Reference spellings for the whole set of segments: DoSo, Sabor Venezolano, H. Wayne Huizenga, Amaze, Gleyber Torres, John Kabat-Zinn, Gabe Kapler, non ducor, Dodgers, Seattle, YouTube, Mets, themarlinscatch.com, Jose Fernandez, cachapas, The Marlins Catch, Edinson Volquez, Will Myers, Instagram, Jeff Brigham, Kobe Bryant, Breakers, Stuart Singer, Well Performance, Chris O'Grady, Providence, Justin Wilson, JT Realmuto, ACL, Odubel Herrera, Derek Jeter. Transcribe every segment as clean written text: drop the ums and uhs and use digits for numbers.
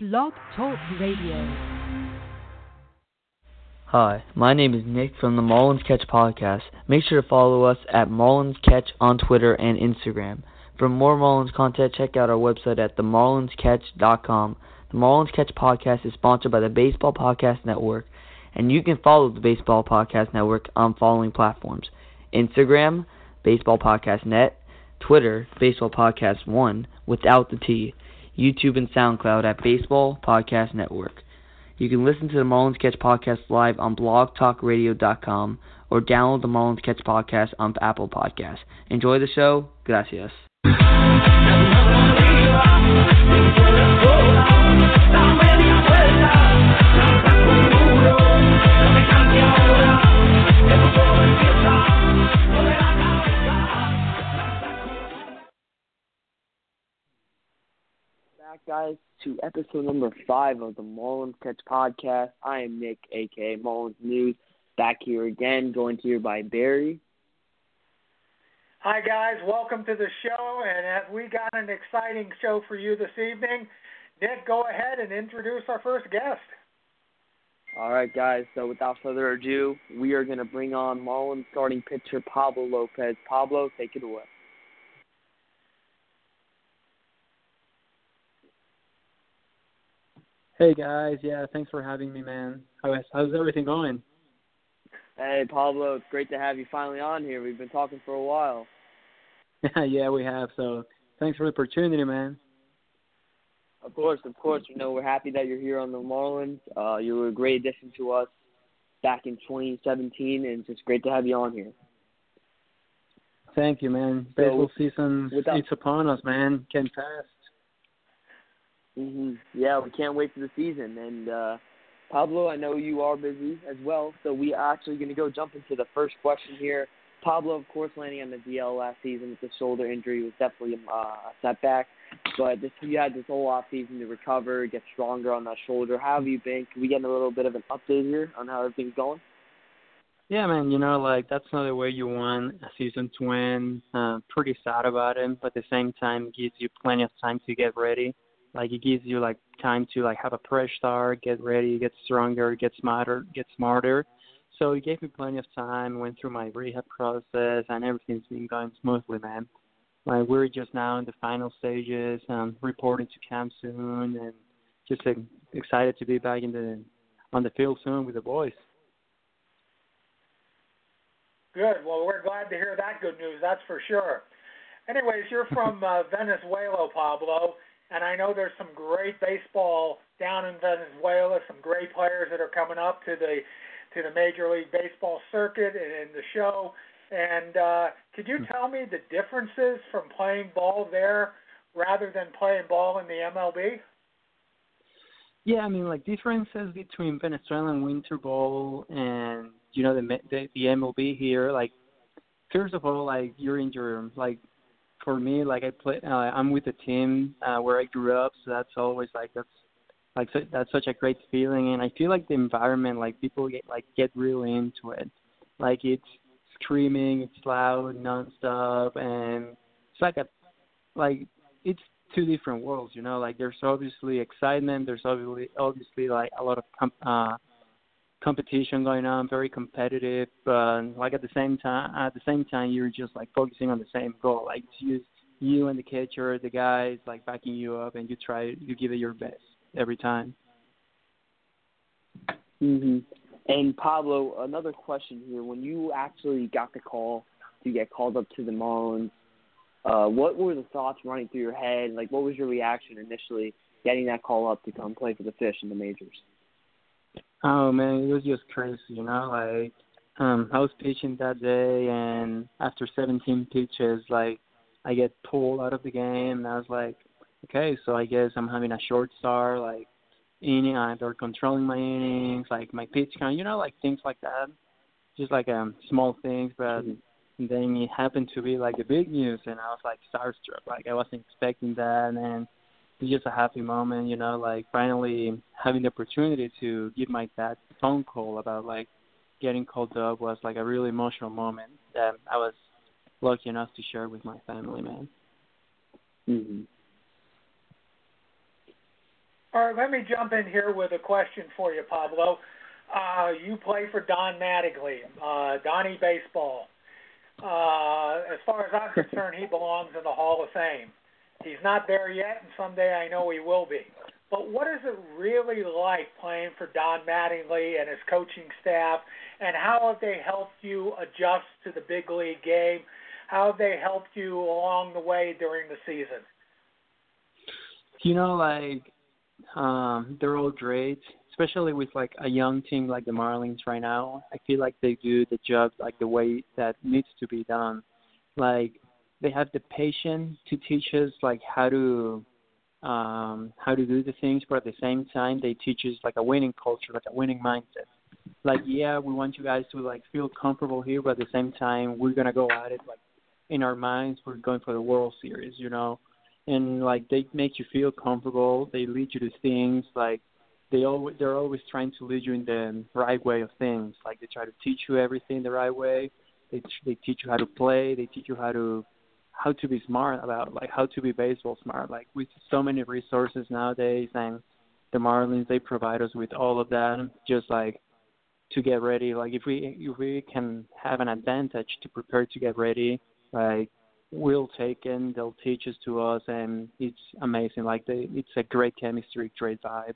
Blog Talk Radio. Hi, my name is Nick from the Marlins Catch podcast. Make sure to follow us at Marlins Catch on Twitter and Instagram. For more Marlins content, check out our website at themarlinscatch.com. The Marlins Catch podcast is sponsored by the Baseball Podcast Network, and you can follow the Baseball Podcast Network on following platforms: Instagram, Baseball Podcast Net, Twitter, Baseball Podcast 1, without the T, YouTube and SoundCloud at Baseball Podcast Network. You can listen to the Marlins Catch podcast live on blogtalkradio.com or download the Marlins Catch podcast on Apple Podcasts. Enjoy the show. Gracias. Guys, to episode number 5 of the Marlins Catch podcast. I am Nick, aka Marlins News, back here again, joined here by Barry. Hi guys, welcome to the show, and have we got an exciting show for you this evening? Nick, go ahead and introduce our first guest. All right, guys. So without further ado, we are going to bring on Marlins starting pitcher Pablo Lopez. Pablo, take it away. Hey, guys. Yeah, thanks for having me, man. How's everything going? Hey, Pablo, it's great to have you finally on here. We've been talking for a while. Yeah, we have. So thanks for the opportunity, man. Of course. You know, we're happy that you're here on the Marlins. You were a great addition to us back in 2017, and it's just great to have you on here. Thank you, man. Baseball season, it's upon us, man. Can't pass. Mm-hmm. Yeah, we can't wait for the season. And, Pablo, I know you are busy as well, so we are actually going to go jump into the first question here. Pablo, of course, landing on the DL last season with the shoulder injury was definitely a setback. But you had this whole offseason to recover, get stronger on that shoulder. How have you been? Can we get a little bit of an update here on how everything's going? Yeah, man, you know, like, that's not the way you want a season to win. Pretty sad about it, but at the same time, it gives you plenty of time to get ready. Like, it gives you, like, time to, like, have a fresh start, get ready, get stronger, get smarter. So it gave me plenty of time, went through my rehab process, and everything's been going smoothly, man. Like, we're just now in the final stages, reporting to camp soon, and just excited to be back on the field soon with the boys. Good. Well, we're glad to hear that good news, that's for sure. Anyways, you're from Venezuela, Pablo. And I know there's some great baseball down in Venezuela, some great players that are coming up to the Major League Baseball circuit and the show. And could you tell me the differences from playing ball there rather than playing ball in the MLB? Yeah, I mean, like, differences between Venezuelan winter ball and, you know, the MLB here. Like, first of all, like, you're in your, like, for me, like, I'm with the team where I grew up, so that's always like that's such a great feeling, and I feel like the environment, like, people get really into it, like, it's screaming, it's loud, nonstop, and it's like it's two different worlds, you know. Like, there's obviously excitement, there's obviously like a lot of competition going on, very competitive, but like at the same time you're just like focusing on the same goal, like you and the catcher, the guys like backing you up, and you give it your best every time. Mhm. And Pablo, another question here: when you actually got the call to get called up to the Marlins, what were the thoughts running through your head? Like, what was your reaction initially getting that call up to come play for the Fish in the majors? Oh, man, it was just crazy, you know, like, I was pitching that day, and after 17 pitches, like, I get pulled out of the game, and I was like, okay, so I guess I'm having a short start, like, they're controlling my innings, like, my pitch count, you know, like, things like that, just, like, small things, but then it happened to be, like, the big news, and I was, like, starstruck, like, I wasn't expecting that, and it's just a happy moment, you know, like, finally having the opportunity to give that phone call about, like, getting called up was, like, a really emotional moment that I was lucky enough to share with my family, man. Mm-hmm. All right, let me jump in here with a question for you, Pablo. You play for Don Mattingly, Donnie Baseball. As far as I'm concerned, he belongs in the Hall of Fame. He's not there yet, and someday I know he will be. But what is it really like playing for Don Mattingly and his coaching staff, and how have they helped you adjust to the big league game? How have they helped you along the way during the season? You know, like, they're all great, especially with, like, a young team like the Marlins right now. I feel like they do the job, like, the way that needs to be done. Like, they have the patience to teach us, like, how to do the things, but at the same time, they teach us, like, a winning culture, like, a winning mindset. Like, yeah, we want you guys to, like, feel comfortable here, but at the same time, we're going to go at it, like, in our minds, we're going for the World Series, you know? And, like, they make you feel comfortable. They lead you to things. Like, they're always trying to lead you in the right way of things. Like, they try to teach you everything the right way. They teach you how to play. They teach you how to be smart about, like, how to be baseball smart. Like, with so many resources nowadays, and the Marlins, they provide us with all of that, just, like, to get ready. Like, if we can have an advantage to prepare to get ready, like, we'll take in, they'll teach us to us, and it's amazing. Like, it's a great chemistry, great vibe.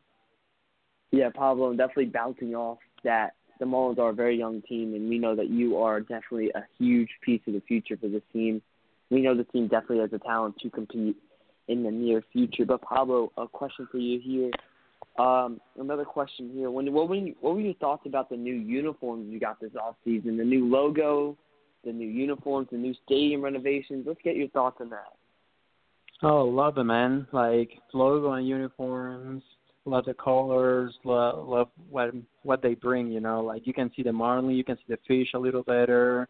Yeah, Pablo, I'm definitely bouncing off that. The Marlins are a very young team, and we know that you are definitely a huge piece of the future for this team. We know the team definitely has the talent to compete in the near future. But, Pablo, a question for you here. Another question here. What were your thoughts about the new uniforms you got this offseason, the new logo, the new uniforms, the new stadium renovations? Let's get your thoughts on that. Oh, love it, man. Like, logo and uniforms, love the colors, love what they bring, you know. Like, you can see the Marlin, you can see the fish a little better.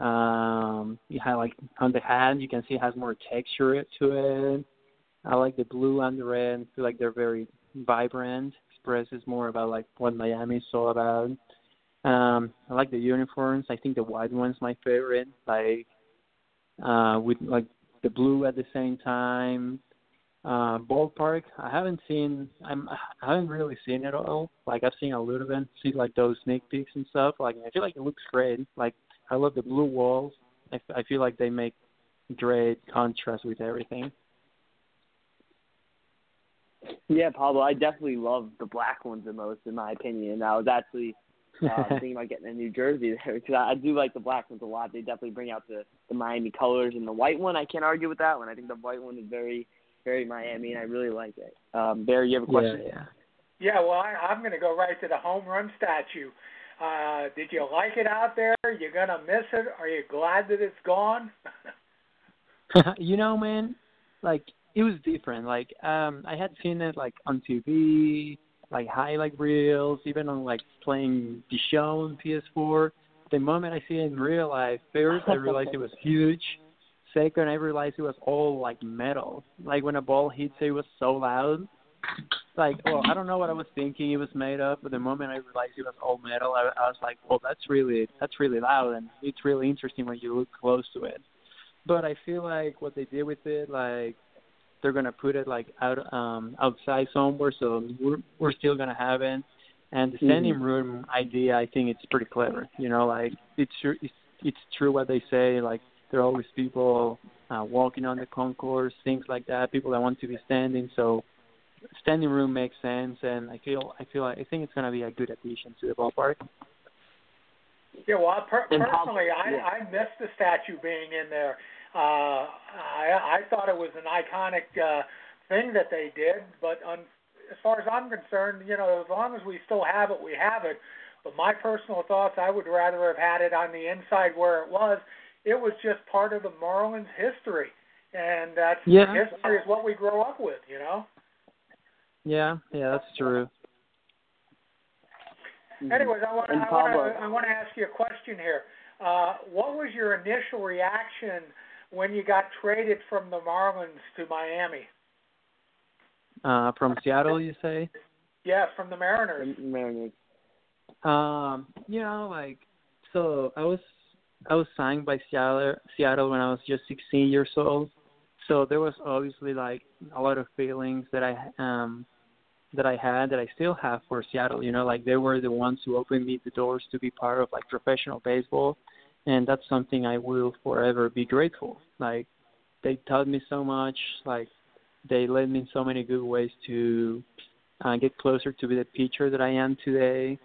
You have, like, on the hat, you can see it has more texture to it. I like the blue and the red. I feel like they're very vibrant. Expresses more about, like, what Miami is all about. I like the uniforms. I think the white one's my favorite. Like, with, like, the blue at the same time. Ballpark, I haven't really seen it all. Like, I've seen a little bit, see, like, those sneak peeks and stuff. Like, I feel like it looks great. Like, I love the blue walls. I feel like they make great contrast with everything. Yeah, Pablo, I definitely love the black ones the most, in my opinion. I was actually thinking about getting a new jersey there, because I do like the black ones a lot. They definitely bring out the Miami colors, and the white one, I can't argue with that one. I think the white one is very Miami, and I really like it. Barry, you have a question? Yeah, well, I'm going to go right to the home run statue. Did you like it out there? You're going to miss it? Are you glad that it's gone? You know, man, like, it was different. Like, I had seen it, like, on TV, like, highlight reels, even on, like, playing The Show on PS4. The moment I see it in real life, first, I realized it was huge. Second, I realized it was all, like, metal. Like, when a ball hits, it was so loud. Like, well, I don't know what I was thinking. It was made up, but the moment I realized it was all metal, I was like, well, that's really loud, and it's really interesting when you look close to it. But I feel like what they did with it, like, they're gonna put it, like, out outside somewhere, so we're still gonna have it. And the standing room idea, I think it's pretty clever. You know, like, it's true what they say, like. There are always people walking on the concourse, things like that. People that want to be standing, so standing room makes sense. And I think it's going to be a good addition to the ballpark. Yeah, well, personally, I missed the statue being in there. I thought it was an iconic thing that they did, but as far as I'm concerned, you know, as long as we still have it, we have it. But my personal thoughts, I would rather have had it on the inside where it was. It was just part of the Marlins' history, and history is what we grow up with, you know? Yeah, that's true. Anyways, I want to ask you a question here. What was your initial reaction when you got traded from the Marlins to Miami? From Seattle, you say? Yeah, from the Mariners. You know, like, so I was signed by Seattle when I was just 16 years old. So there was obviously, like, a lot of feelings that I that I had, that I still have for Seattle. You know, like, they were the ones who opened me the doors to be part of, like, professional baseball, and that's something I will forever be grateful. Like, they taught me so much. Like, they led me in so many good ways to get closer to be the pitcher that I am today.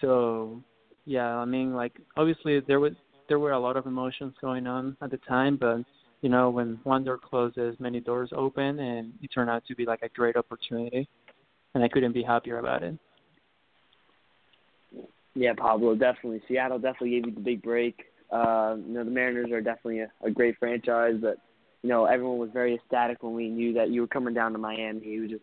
So, yeah, I mean, like, obviously there were a lot of emotions going on at the time, but, you know, when one door closes, many doors open, and it turned out to be, like, a great opportunity, and I couldn't be happier about it. Yeah, Pablo, definitely. Seattle definitely gave you the big break. You know, the Mariners are definitely a great franchise, but, you know, everyone was very ecstatic when we knew that you were coming down to Miami. It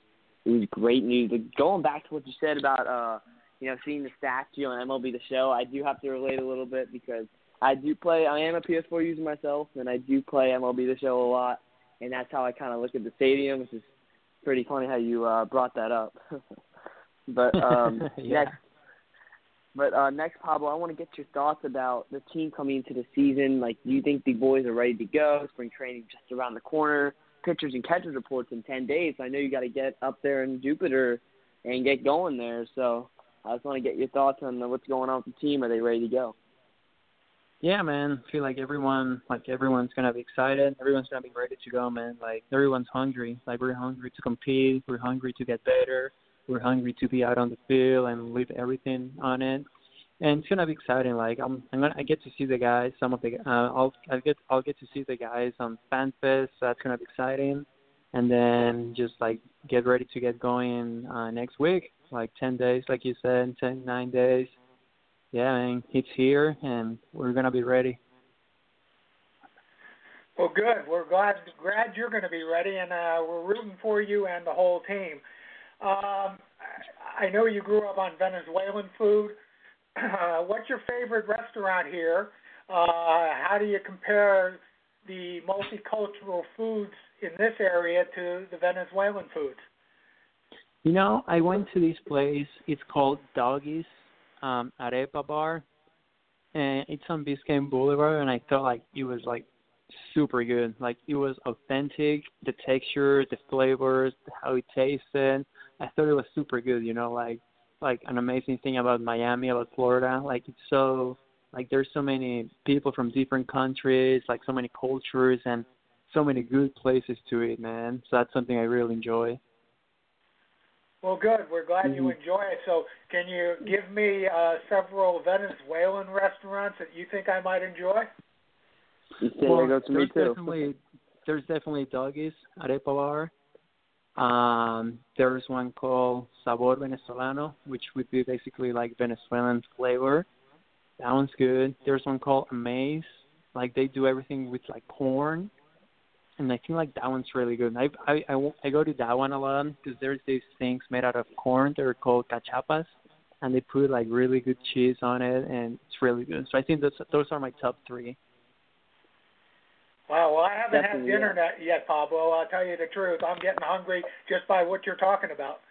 was great news. But going back to what you said about, you know, seeing the statue on MLB The Show, I do have to relate a little bit because I am a PS4 user myself, and I do play MLB The Show a lot, and that's how I kind of look at the stadium, which is pretty funny how you brought that up. But yeah. Next, Pablo, I want to get your thoughts about the team coming into the season. Like, do you think the boys are ready to go? Spring training just around the corner. Pitchers and catchers reports in 10 days. I know you got to get up there in Jupiter and get going there. So I just want to get your thoughts on what's going on with the team. Are they ready to go? Yeah, man. I feel like everyone's going to be excited. Everyone's going to be ready to go, man. Like, everyone's hungry. Like, we're hungry to compete. We're hungry to get better. We're hungry to be out on the field and leave everything on it, and it's gonna be exciting. Like, I get to see the guys. I'll get to see the guys on FanFest. So that's gonna be exciting, and then just like get ready to get going next week. Like 10 days, like you said, 9 days. Yeah, man, it's here, and we're gonna be ready. Well, good. We're glad you're gonna be ready, and we're rooting for you and the whole team. I know you grew up on Venezuelan food. What's your favorite restaurant here? How do you compare the multicultural foods in this area to the Venezuelan foods? You know, I went to this place. It's called Doggies Arepa Bar, and it's on Biscayne Boulevard, and I thought, like, it was, like, super good. Like, it was authentic, the texture, the flavors, how it tasted. I thought it was super good, you know, like an amazing thing about Miami, about Florida. Like, it's so, like, there's so many people from different countries, like, so many cultures and so many good places to eat, man. So that's something I really enjoy. Well, good. We're glad you enjoy it. So can you give me several Venezuelan restaurants that you think I might enjoy? Well, go to me too. There's definitely Doggies Arepa Bar. There's one called Sabor Venezolano, which would be basically like Venezuelan flavor. That one's good. There's one called Amaze. Like, they do everything with like corn, and I think like that one's really good. And I go to that one a lot because there's these things made out of corn. They're called cachapas, and they put like really good cheese on it, and it's really good. So I think those are my top three. Wow, well, I haven't had dinner yet, Pablo. I'll tell you the truth. I'm getting hungry just by what you're talking about.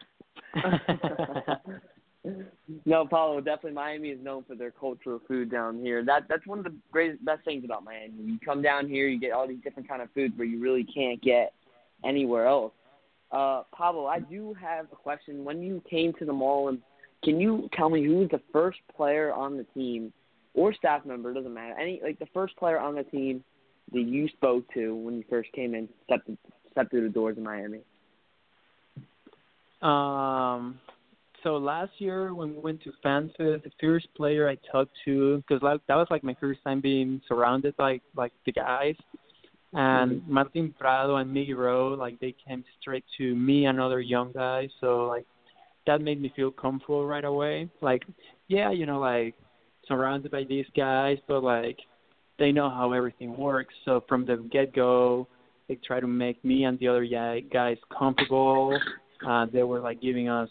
No, Pablo, definitely Miami is known for their cultural food down here. That's one of the best things about Miami. You come down here, you get all these different kind of foods where you really can't get anywhere else. Pablo, I do have a question. When you came to the Marlins, can you tell me who was the first player on the team or staff member, doesn't matter, the first player on the team that you spoke to when you first came in, stepped through the doors in Miami? So last year when we went to FanFest, the first player I talked to, because that was like my first time being surrounded by like the guys, and Martin Prado and Miggie Rowe, like they came straight to me, another young guy. So like that made me feel comfortable right away. Like, yeah, you know, like surrounded by these guys, but like, they know how everything works, so from the get-go, they try to make me and the other guys comfortable. They were, like, giving us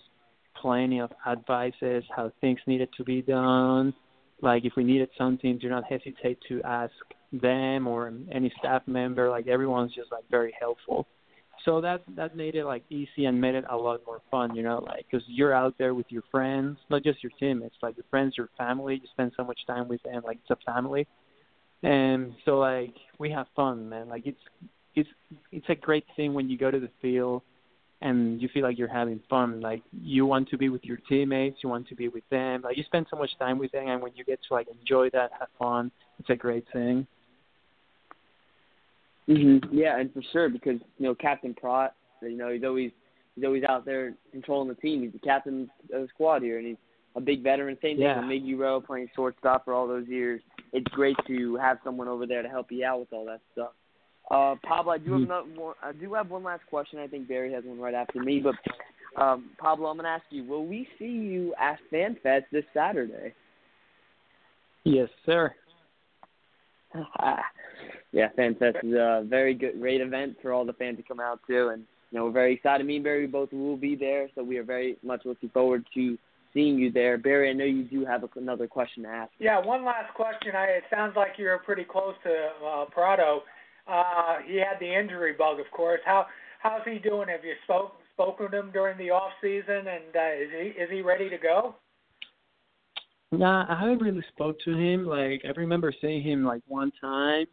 plenty of advices, how things needed to be done. Like, if we needed something, do not hesitate to ask them or any staff member. Like, everyone's just, like, very helpful. So that made it, like, easy and made it a lot more fun, you know, like, because you're out there with your friends, not just your teammates, like, your friends, your family. You spend so much time with them, like, it's a family. And so, like, we have fun, man. Like, it's a great thing when you go to the field and you feel like you're having fun. Like, you want to be with your teammates, you want to be with them. Like, you spend so much time with them, and when you get to, like, enjoy that, have fun, it's a great thing. Mm-hmm. Yeah, and for sure, because, you know, Captain Pratt, you know, he's always out there controlling the team. He's the captain of the squad here, and he's a big veteran. Same thing with Miggie Rowe playing shortstop for all those years. It's great to have someone over there to help you out with all that stuff. Pablo, I do have one last question. I think Barry has one right after me. But, Pablo, I'm going to ask you, will we see you at FanFest this Saturday? Yes, sir. Yeah, FanFest is a very good, great event for all the fans to come out to. And, you know, we're very excited. Me and Barry both will be there, so we are very much looking forward to seeing you there. Barry, I know you do have another question to ask. Yeah, one last question. It sounds like you're pretty close to Prado. He had the injury bug, of course. How's he doing? Have you spoken to him during the off season? And is he ready to go? Nah, I haven't really spoke to him. Like, I remember seeing him like one time,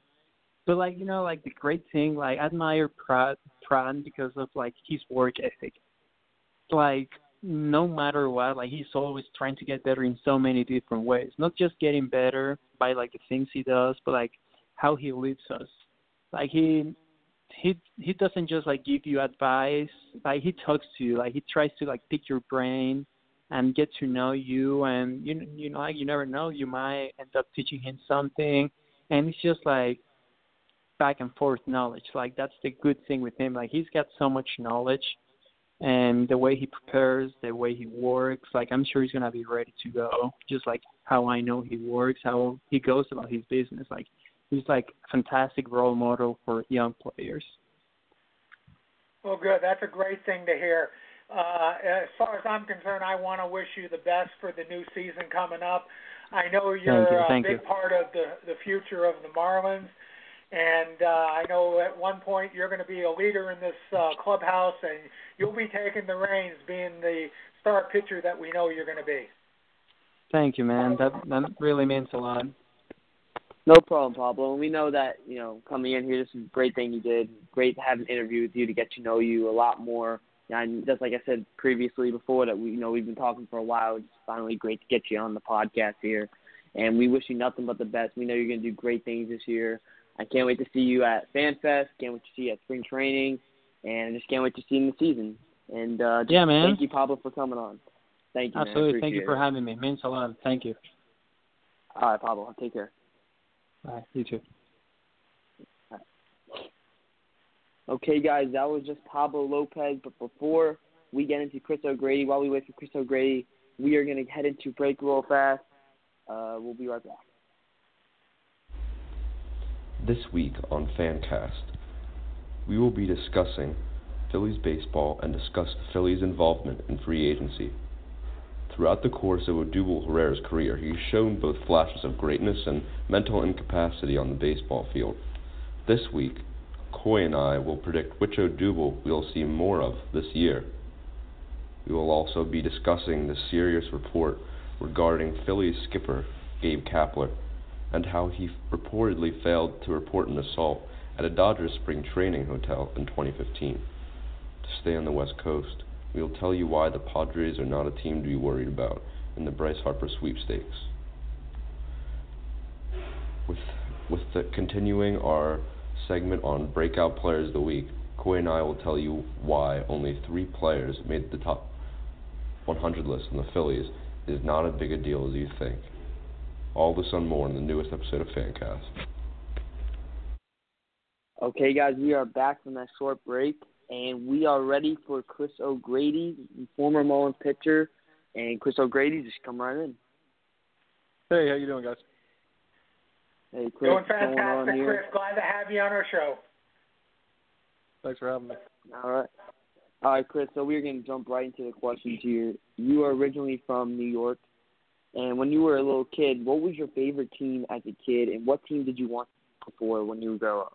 but like, you know, like the great thing, like I admire Pran because of like his work ethic. Like, no matter what, like he's always trying to get better in so many different ways. Not just getting better by like the things he does, but like how he leads us. Like he doesn't just like give you advice. Like he talks to you. Like he tries to like pick your brain and get to know you. And you know, like, you never know, you might end up teaching him something. And it's just like back and forth knowledge. Like that's the good thing with him. Like he's got so much knowledge, and the way he prepares, the way he works. Like I'm sure he's gonna be ready to go. Just like how I know he works, how he goes about his business. Like, he's like a fantastic role model for young players. Well, good. That's a great thing to hear. As far as I'm concerned, I want to wish you the best for the new season coming up. I know you're a big part of the future of the Marlins, and I know at one point you're going to be a leader in this clubhouse, and you'll be taking the reins, being the star pitcher that we know you're going to be. Thank you, man. That really means a lot. No problem, Pablo. And we know that, you know, coming in here, this is a great thing you did. Great to have an interview with you to get to know you a lot more. And just like I said previously before, that we, you know, we've been talking for a while. It's finally great to get you on the podcast here. And we wish you nothing but the best. We know you're going to do great things this year. I can't wait to see you at FanFest. Can't wait to see you at spring training. And I just can't wait to see you in the season. And thank you, Pablo, for coming on. Thank you, absolutely. Man. Thank you for having me. It means a lot. Thank you. All right, Pablo. Take care. All right, you too. Okay, guys, that was just Pablo Lopez. But before we get into Chris O'Grady, while we wait for Chris O'Grady, we are going to head into break real fast. We'll be right back. This week on FanCast, we will be discussing Phillies baseball and discuss the Phillies' involvement in free agency. Throughout the course of Odubel Herrera's career, he's shown both flashes of greatness and mental incapacity on the baseball field. This week, Coy and I will predict which Odubel we'll see more of this year. We will also be discussing the serious report regarding Phillies skipper Gabe Kapler and how he reportedly failed to report an assault at a Dodgers spring training hotel in 2015. To stay on the West Coast, we will tell you why the Padres are not a team to be worried about in the Bryce Harper sweepstakes. With continuing our segment on Breakout Players of the Week, Coy and I will tell you why only 3 players made the top 100 list in the Phillies is not as big a deal as you think. All this and more in the newest episode of FanCast. Okay, guys, we are back from that short break. And we are ready for Chris O'Grady, former Marlins pitcher. And Chris O'Grady, just come right in. Hey, how you doing, guys? Hey, Chris. Doing fantastic, Chris. Glad to have you on our show. Thanks for having me. All right, Chris, so we're going to jump right into the questions here. You are originally from New York. And when you were a little kid, what was your favorite team as a kid? And what team did you want to play for when you grew up?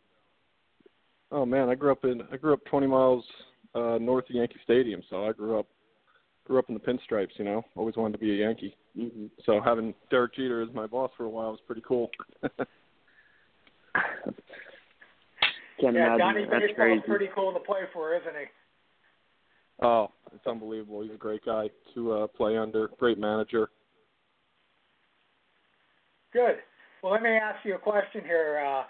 Oh man, I grew up 20 miles north of Yankee Stadium, so I grew up in the pinstripes. You know, always wanted to be a Yankee. Mm-hmm. So having Derek Jeter as my boss for a while was pretty cool. Can't imagine. Johnny Baseball is pretty cool to play for, isn't he? Oh, it's unbelievable. He's a great guy to play under, great manager. Good. Well, let me ask you a question here,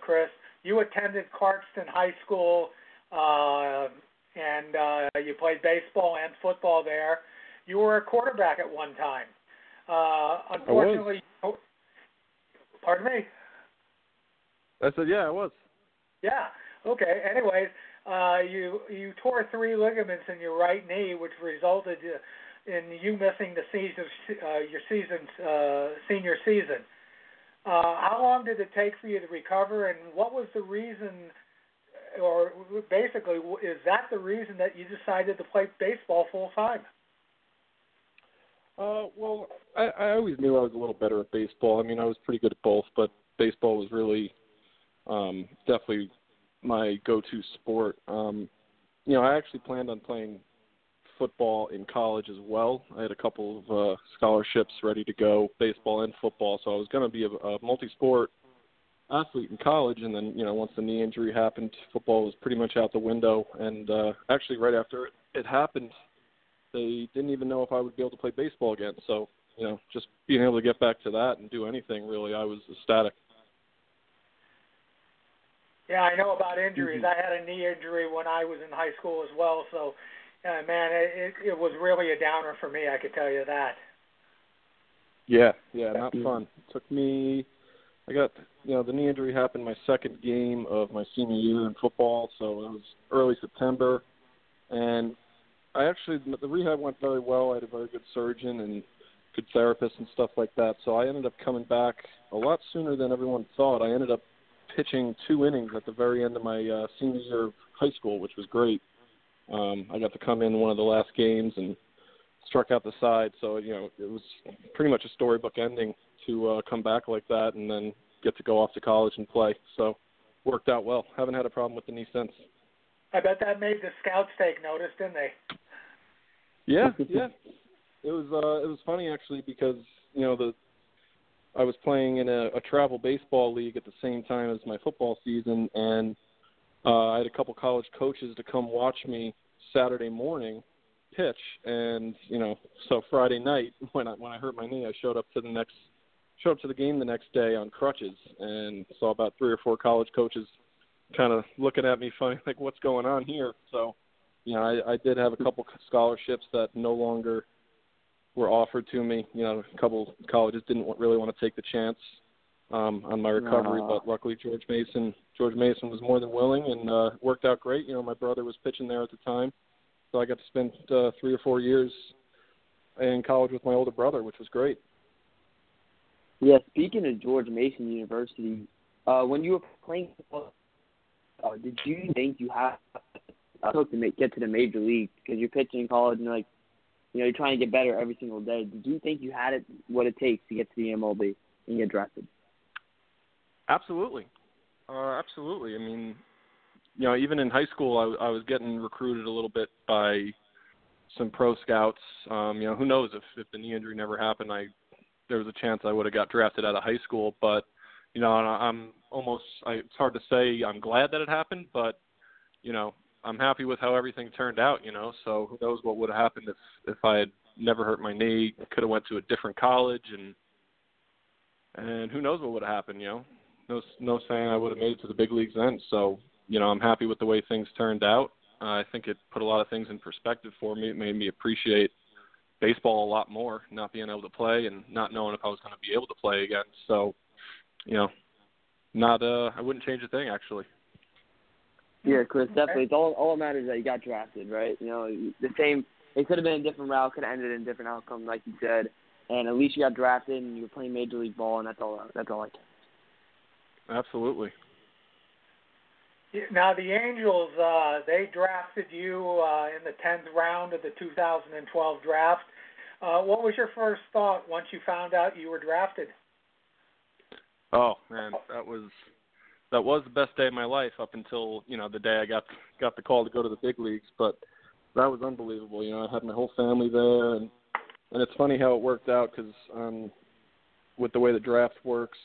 Chris. You attended Clarkston High School, and you played baseball and football there. You were a quarterback at one time. Unfortunately, I was. Pardon me? I said, yeah, I was. Yeah. Okay. Anyways, you tore 3 ligaments in your right knee, which resulted in you missing the season, senior season. How long did it take for you to recover, and what was the reason, or basically, is that the reason that you decided to play baseball full time? Well, I always knew I was a little better at baseball. I mean, I was pretty good at both, but baseball was really definitely my go-to sport. You know, I actually planned on playing football in college as well. I had a couple of scholarships ready to go, baseball and football, so I was going to be a multi-sport athlete in college, and then, you know, once the knee injury happened, football was pretty much out the window, and actually right after it happened, they didn't even know if I would be able to play baseball again, so, you know, just being able to get back to that and do anything, really, I was ecstatic. Yeah, I know about injuries. Mm-hmm. I had a knee injury when I was in high school as well, so man, it was really a downer for me, I could tell you that. Yeah, not fun. It took me, the knee injury happened my second game of my senior year in football, so it was early September. And the rehab went very well. I had a very good surgeon and good therapist and stuff like that. So I ended up coming back a lot sooner than everyone thought. I ended up pitching 2 innings at the very end of my senior year of high school, which was great. I got to come in one of the last games and struck out the side. So, you know, it was pretty much a storybook ending to come back like that and then get to go off to college and play. So worked out well. Haven't had a problem with the knee since. I bet that made the scouts take notice, didn't they? Yeah. It was funny, actually, because, you know, I was playing in a travel baseball league at the same time as my football season, and I had a couple college coaches to come watch me Saturday morning pitch, and you know, so Friday night when I hurt my knee, I showed up to the game the next day on crutches, and saw about 3 or 4 college coaches kind of looking at me funny, like what's going on here. So, you know, I did have a couple scholarships that no longer were offered to me. You know, a couple colleges didn't really want to take the chance on my recovery, but luckily George Mason was more than willing, and it worked out great. You know, my brother was pitching there at the time, so I got to spend 3 or 4 years in college with my older brother, which was great. Yeah, speaking of George Mason University, when you were playing football, did you think you had to get to the major league? Because you're pitching in college and, like, you know, you're trying to get better every single day. Did you think you had what it takes to get to the MLB and get drafted? Absolutely. Absolutely. I mean, you know, even in high school, I was getting recruited a little bit by some pro scouts. You know, who knows if the knee injury never happened, there was a chance I would have got drafted out of high school. But, you know, and it's hard to say I'm glad that it happened, but, you know, I'm happy with how everything turned out, you know. So who knows what would have happened if I had never hurt my knee, could have went to a different college, and who knows what would have happened, you know. No saying I would have made it to the big leagues then. So, you know, I'm happy with the way things turned out. I think it put a lot of things in perspective for me. It made me appreciate baseball a lot more, not being able to play and not knowing if I was going to be able to play again. So, you know, I wouldn't change a thing, actually. Yeah, Chris, definitely. It's all that matters that you got drafted, right? You know, it could have been a different route, could have ended in a different outcome, like you said. And at least you got drafted and you were playing major league ball, and that's all I can. Absolutely. Now, the Angels, they drafted you in the 10th round of the 2012 draft. What was your first thought once you found out you were drafted? Oh, man, that was the best day of my life up until, you know, the day I got the call to go to the big leagues. But that was unbelievable. You know, I had my whole family there, and it's funny how it worked out because with the way the draft works,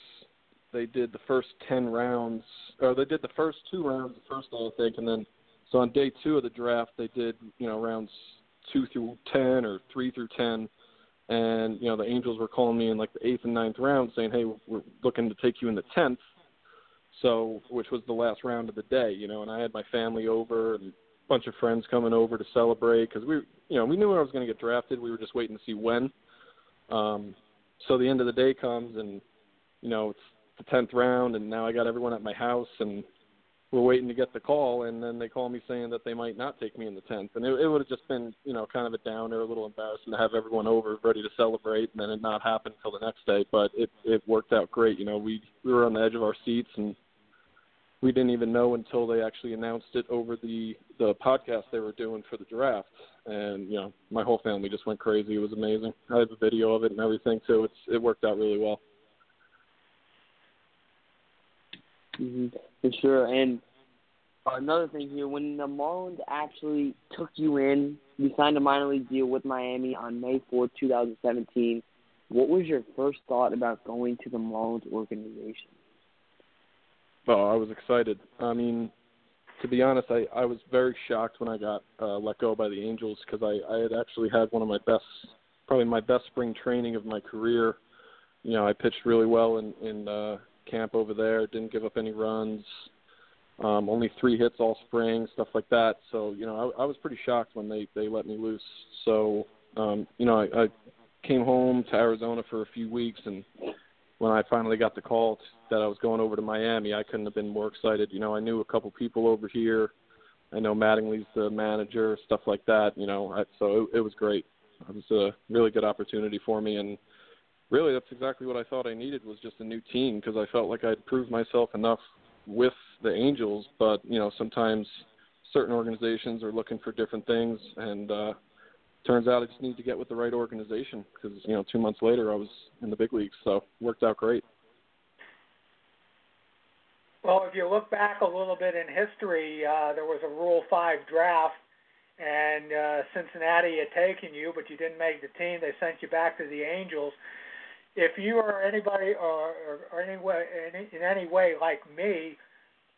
they did the first 10 rounds, or they did the first 2 rounds the first day, I think, and then So on day two of the draft, they did, you know, rounds 2 through 10 or 3 through 10, and, you know, the Angels were calling me in like the 8th and 9th round saying, hey, we're looking to take you in the 10th. So, which was the last round of the day, you know, and I had my family over and a bunch of friends coming over to celebrate because we knew I was going to get drafted. We were just waiting to see when. So the end of the day comes and, you know, it's the 10th round and now I got everyone at my house and we're waiting to get the call. And then they call me saying that they might not take me in the 10th. And it would have just been, you know, kind of a downer, a little embarrassing to have everyone over ready to celebrate and then it not happen until the next day. But it worked out great. You know, we were on the edge of our seats and we didn't even know until they actually announced it over the podcast they were doing for the draft. And, you know, my whole family just went crazy. It was amazing. I have a video of it and everything, so it worked out really well. Mm-hmm. For sure. And another thing here, when the Marlins actually took you in, you signed a minor league deal with Miami on May 4th, 2017. What was your first thought about going to the Marlins organization? Oh, I was excited. I mean, to be honest, I was very shocked when I got let go by the Angels because I had actually had one of my best, probably my best spring training of my career. You know, I pitched really well in camp over there, didn't give up any runs, only 3 hits all spring, stuff like that. So, you know, I was pretty shocked when they let me loose. So, you know, I came home to Arizona for a few weeks and when I finally got the call that I was going over to Miami, I couldn't have been more excited. You know, I knew a couple people over here. I know Mattingly's the manager, stuff like that, you know. So it was great. It was a really good opportunity for me. And really, that's exactly what I thought I needed was just a new team because I felt like I'd proved myself enough with the Angels. But, you know, sometimes certain organizations are looking for different things. And turns out I just need to get with the right organization because, you know, 2 months later I was in the big leagues, so it worked out great. Well, if you look back a little bit in history, there was a Rule 5 draft, and Cincinnati had taken you, but you didn't make the team. They sent you back to the Angels. If you are anybody or in any way like me,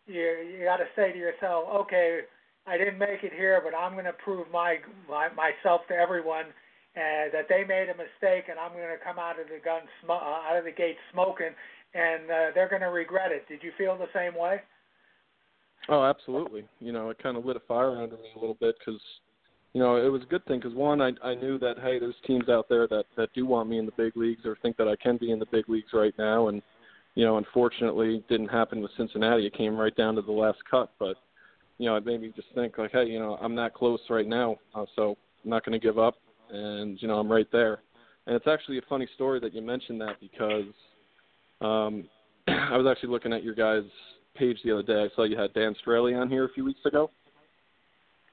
you got to say to yourself, okay, I didn't make it here, but I'm going to prove myself to everyone that they made a mistake, and I'm going to come out of the gate smoking, and they're going to regret it. Did you feel the same way? Oh, absolutely. You know, it kind of lit a fire under me a little bit because, you know, it was a good thing because, one, I knew that, hey, there's teams out there that do want me in the big leagues or think that I can be in the big leagues right now, and, you know, unfortunately it didn't happen with Cincinnati. It came right down to the last cut, but you know, it made me just think like, hey, you know, I'm that close right now, so I'm not going to give up, and, you know, I'm right there. And it's actually a funny story that you mentioned that because I was actually looking at your guys' page the other day. I saw you had Dan Straily on here a few weeks ago.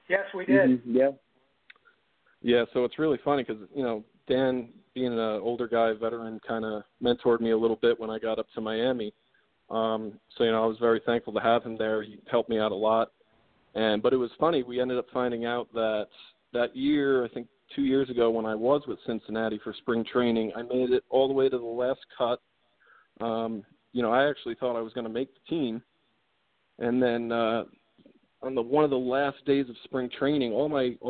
Yes, we did. Mm-hmm. Yeah. Yeah, so it's really funny because, you know, Dan, being an older guy, veteran, kind of mentored me a little bit when I got up to Miami. So, you know, I was very thankful to have him there. He helped me out a lot. But it was funny, we ended up finding out that year, I think 2 years ago when I was with Cincinnati for spring training, I made it all the way to the last cut. You know, I actually thought I was going to make the team. And then on one of the last days of spring training, all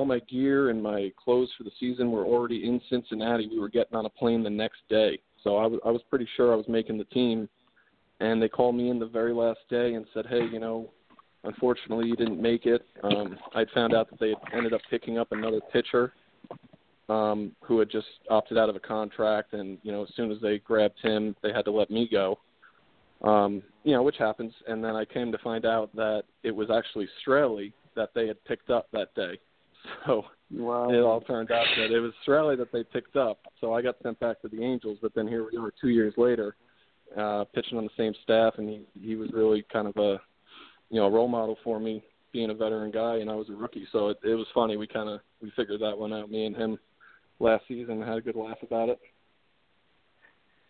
my gear and my clothes for the season were already in Cincinnati. We were getting on a plane the next day. So I was pretty sure I was making the team. And they called me in the very last day and said, hey, you know, unfortunately, you didn't make it. I found out that they had ended up picking up another pitcher who had just opted out of a contract, and, you know, as soon as they grabbed him, they had to let me go, you know, which happens. And then I came to find out that it was actually Strelly that they had picked up that day. So wow. It all turned out that it was Strelly that they picked up. So I got sent back to the Angels, but then here we are 2 years later pitching on the same staff, and he was really kind of a, you know, a role model for me, being a veteran guy, and I was a rookie. So it was funny. We figured that one out, me and him, last season, had a good laugh about it.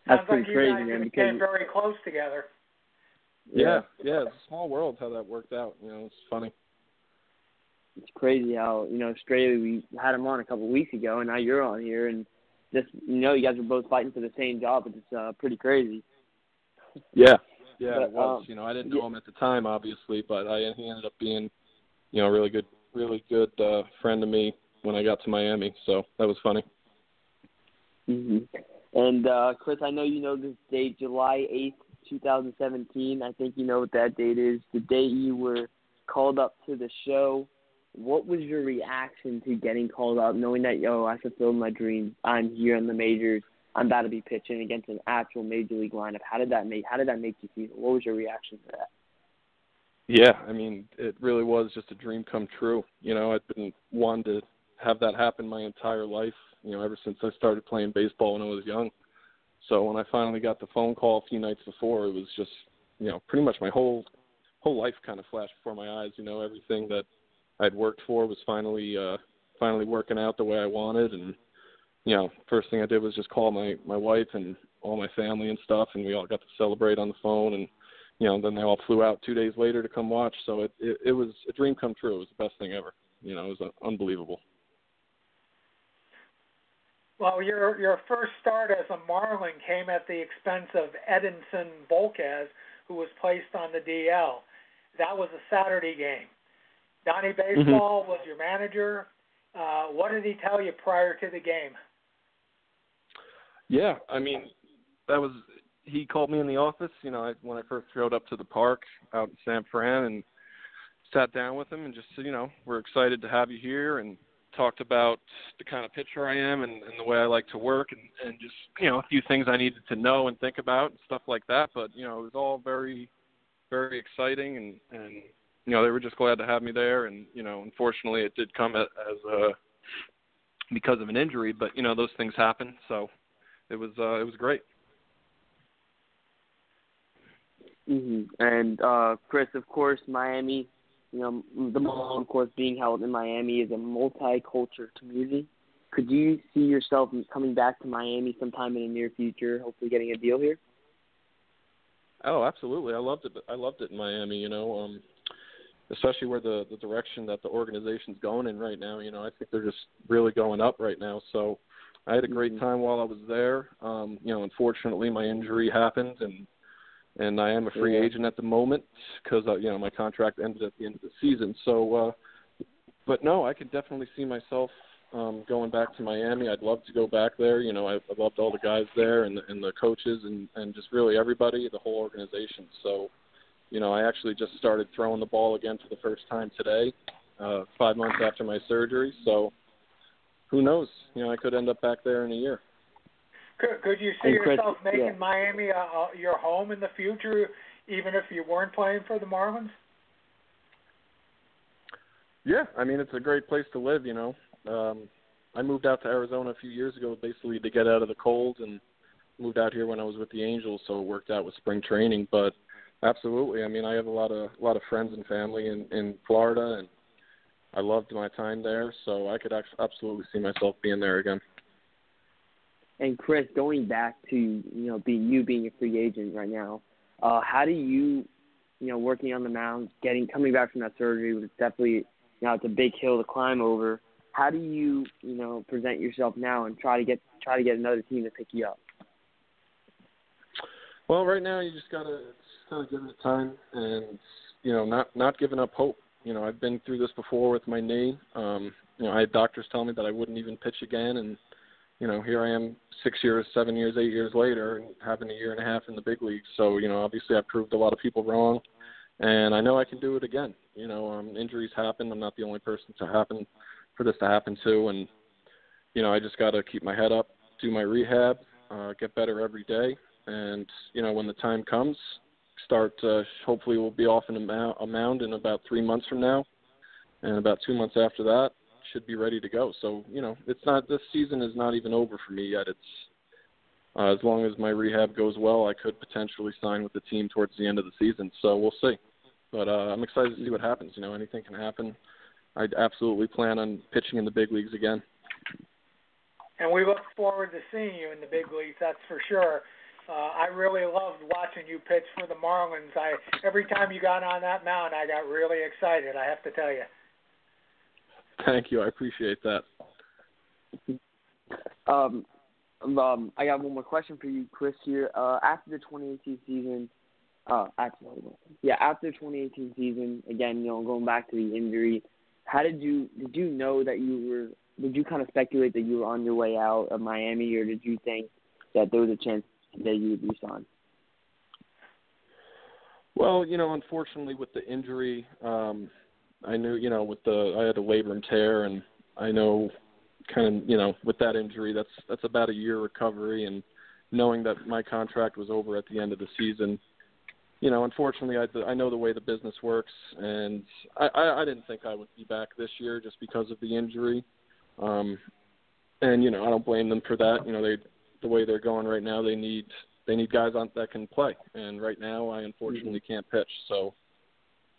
That's pretty crazy, man. Sounds like you guys came very close together. Yeah. It's a small world how that worked out. You know, it's funny. It's crazy how, you know, Australia, we had him on a couple of weeks ago, and now you're on here, and just, you know, you guys were both fighting for the same job, but it's pretty crazy. Yeah. Yeah, but, it was. You know, I didn't know him at the time, obviously, but he ended up being you know, really good friend to me when I got to Miami. So that was funny. Mm-hmm. And Chris, I know you know this date, July 8th, 2017. I think you know what that date is. The day you were called up to the show. What was your reaction to getting called up, knowing that, yo, I fulfilled my dream. I'm here in the majors. I'm about to be pitching against an actual major league lineup. How did that make you feel? What was your reaction to that? Yeah, I mean, it really was just a dream come true. You know, I've been wanting to have that happen my entire life, you know, ever since I started playing baseball when I was young. So when I finally got the phone call a few nights before, it was just, you know, pretty much my whole life kind of flashed before my eyes. You know, everything that I'd worked for was finally working out the way I wanted. And, you know, first thing I did was just call my wife and all my family and stuff, and we all got to celebrate on the phone. And, you know, then they all flew out 2 days later to come watch. So it was a dream come true. It was the best thing ever. You know, it was unbelievable. Well, your first start as a Marlin came at the expense of Edinson Volquez, who was placed on the DL. That was a Saturday game. Donnie Baseball was your manager. What did he tell you prior to the game? Yeah, I mean, he called me in the office, you know, when I first showed up to the park out in San Fran, and sat down with him and just said, you know, we're excited to have you here, and talked about the kind of pitcher I am and the way I like to work and just, you know, a few things I needed to know and think about and stuff like that. But, you know, it was all very, very exciting and you know, they were just glad to have me there. And, you know, unfortunately it did come because of an injury, but, you know, those things happen. So it was great. Mm-hmm. And, Chris, of course, Miami, you know, the Marlins, of course, being held in Miami is a multicultural community. Could you see yourself coming back to Miami sometime in the near future, hopefully getting a deal here? Oh, absolutely. I loved it in Miami, you know, especially where the direction that the organization's going in right now, you know, I think they're just really going up right now. So I had a great time while I was there. You know, unfortunately my injury happened and I am a free agent at the moment because, you know, my contract ended at the end of the season. So, but no, I could definitely see myself going back to Miami. I'd love to go back there. You know, I loved all the guys there and the coaches and just really everybody, the whole organization. So, you know, I actually just started throwing the ball again for the first time today, 5 months after my surgery. So who knows? You know, I could end up back there in a year. Could you see yourself making Miami your home in the future, even if you weren't playing for the Marlins? Yeah, I mean, it's a great place to live, you know. I moved out to Arizona a few years ago basically to get out of the cold and moved out here when I was with the Angels, so it worked out with spring training, but absolutely. I mean, I have a lot of friends and family in Florida, and I loved my time there, so I could absolutely see myself being there again. And Chris, going back to, you know, being a free agent right now, how do you, you know, working on the mound, coming back from that surgery was definitely, you know, it's a big hill to climb over. How do you, you know, present yourself now and try to get another team to pick you up? Well, right now you just gotta kind of giving it time and, you know, not giving up hope. You know, I've been through this before with my knee. You know, I had doctors tell me that I wouldn't even pitch again. And, you know, here I am 8 years later and having a year and a half in the big leagues. So, you know, obviously I've proved a lot of people wrong and I know I can do it again. You know, injuries happen. I'm not the only person for this to happen to. And, you know, I just got to keep my head up, do my rehab, get better every day. And, you know, when the time comes, hopefully we'll be off in a mound in about 3 months from now, and about 2 months after that should be ready to go. So, you know, this season is not even over for me yet. It's as long as my rehab goes well, I could potentially sign with the team towards the end of the season. So we'll see, but I'm excited to see what happens. You know, anything can happen. I absolutely plan on pitching in the big leagues again. And we look forward to seeing you in the big leagues. That's for sure. I really loved watching you pitch for the Marlins. Every time you got on that mound, I got really excited, I have to tell you. Thank you. I appreciate that. I got one more question for you, Chris, here. After the 2018 season, After 2018 season, again, going back to the injury, how did you know that did you kind of speculate that you were on your way out of Miami, or did you think that there was a chance that you would be signed? Well, unfortunately with the injury, I knew, I had a labrum tear, and I know kind of, with that injury, that's about a year recovery, and knowing that my contract was over at the end of the season, unfortunately, I know the way the business works, and I didn't think I would be back this year just because of the injury. And, I don't blame them for that. The way they're going right now, they need guys that can play. And right now I unfortunately can't pitch. So,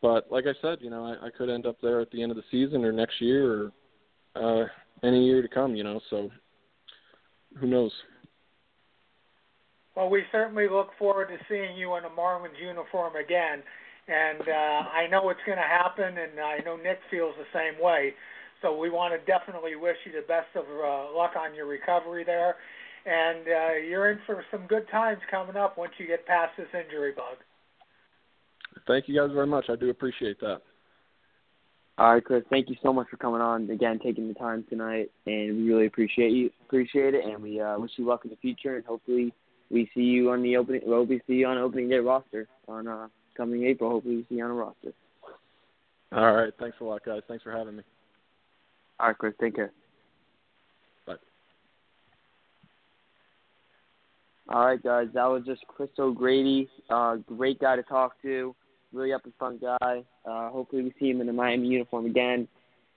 but like I said, I could end up there at the end of the season or next year or any year to come, so who knows? Well, we certainly look forward to seeing you in a Marlins uniform again. And I know it's going to happen, and I know Nick feels the same way. So we want to definitely wish you the best of luck on your recovery there. And you're in for some good times coming up once you get past this injury bug. Thank you guys very much. I do appreciate that. All right, Chris, thank you so much for coming on, again, taking the time tonight. And we really appreciate it. And we wish you luck in the future. And hopefully we see you on opening day roster on coming April. Hopefully we see you on a roster. All right. Thanks a lot, guys. Thanks for having me. All right, Chris, take care. Bye. All right, guys, that was just Chris O'Grady. Great guy to talk to, really up and front guy. Hopefully we see him in the Miami uniform again.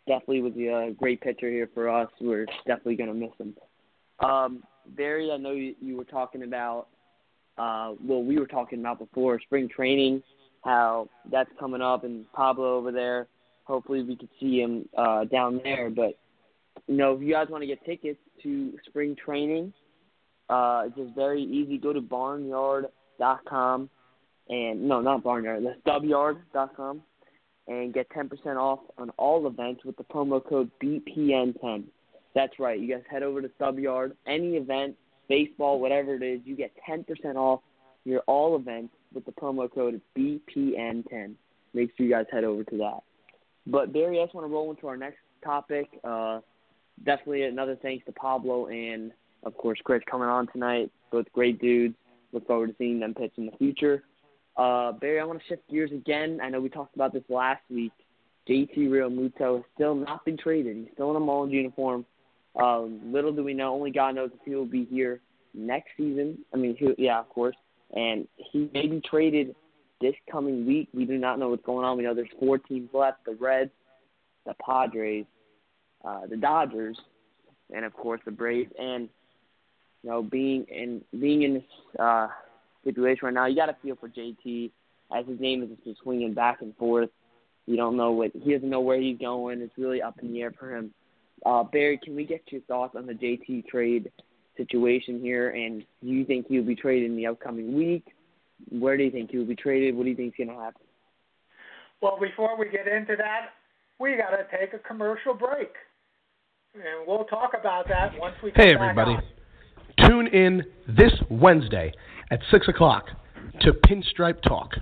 Definitely was a great pitcher here for us. We're definitely going to miss him. Barry, I know you were talking about we were talking about before, spring training, how that's coming up, and Pablo over there. Hopefully we could see him down there. But, if you guys want to get tickets to spring training, it's just very easy. Go to barnyard.com. That's dubyard.com. And get 10% off on all events with the promo code BPN10. That's right. You guys head over to Dubyard. Any event, baseball, whatever it is, you get 10% off your all events with the promo code BPN10. Make sure you guys head over to that. But, Barry, I just want to roll into our next topic. Definitely another thanks to Pablo and, of course, Chris coming on tonight. Both great dudes. Look forward to seeing them pitch in the future. Barry, I want to shift gears again. I know we talked about this last week. JT Realmuto has still not been traded. He's still in a Marlins uniform. Little do we know. Only God knows if he will be here next season. Of course. And he may be traded this coming week. We do not know what's going on. We know there's 4 teams left, the Reds, the Padres, the Dodgers, and, of course, the Braves. And, being in this situation right now, you got to feel for JT, as his name is just swinging back and forth. You don't know he doesn't know where he's going. It's really up in the air for him. Barry, can we get your thoughts on the JT trade situation here? And do you think he'll be traded in the upcoming week? Where do you think he will be traded? What do you think is going to happen? Well, before we get into that, we got to take a commercial break. And we'll talk about that once we get back. Hey, everybody. Tune in this Wednesday at 6 o'clock to Pinstripe Talk.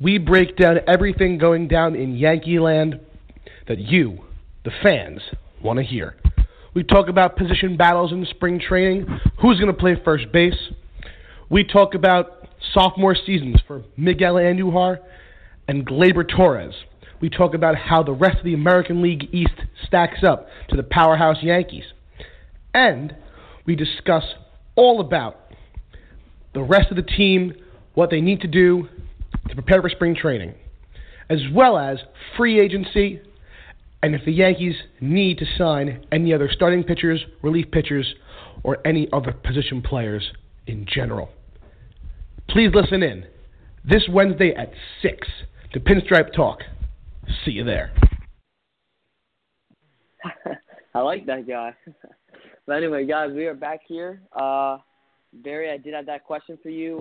We break down everything going down in Yankee land that you, the fans, want to hear. We talk about position battles in spring training, who's going to play first base. We talk about sophomore seasons for Miguel Andujar and Gleyber Torres. We talk about how the rest of the American League East stacks up to the powerhouse Yankees. And we discuss all about the rest of the team, what they need to do to prepare for spring training, as well as free agency, and if the Yankees need to sign any other starting pitchers, relief pitchers, or any other position players in general. Please listen in this Wednesday at 6 to Pinstripe Talk. See you there. I like that guy. But anyway, guys, we are back here. Barry, I did have that question for you,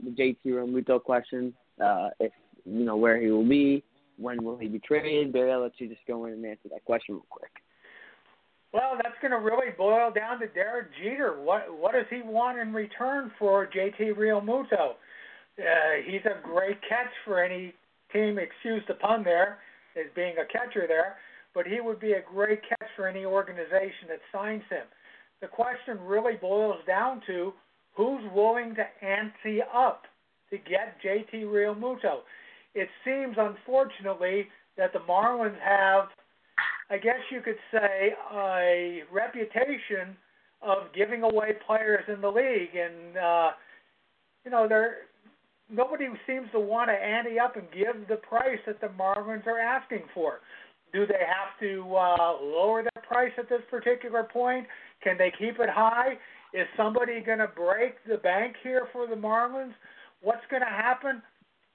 the JT Realmuto question. If you know where he will be, when will he be traded? Barry, I'll let you just go in and answer that question real quick. Well, that's going to really boil down to Derek Jeter. What does he want in return for JT Realmuto? He's a great catch for any team, excuse the pun there, as being a catcher there, but he would be a great catch for any organization that signs him. The question really boils down to who's willing to ante up to get JT Realmuto. It seems, unfortunately, that the Marlins have, I guess you could say, a reputation of giving away players in the league. And, nobody seems to want to ante up and give the price that the Marlins are asking for. Do they have to lower their price at this particular point? Can they keep it high? Is somebody going to break the bank here for the Marlins? What's going to happen?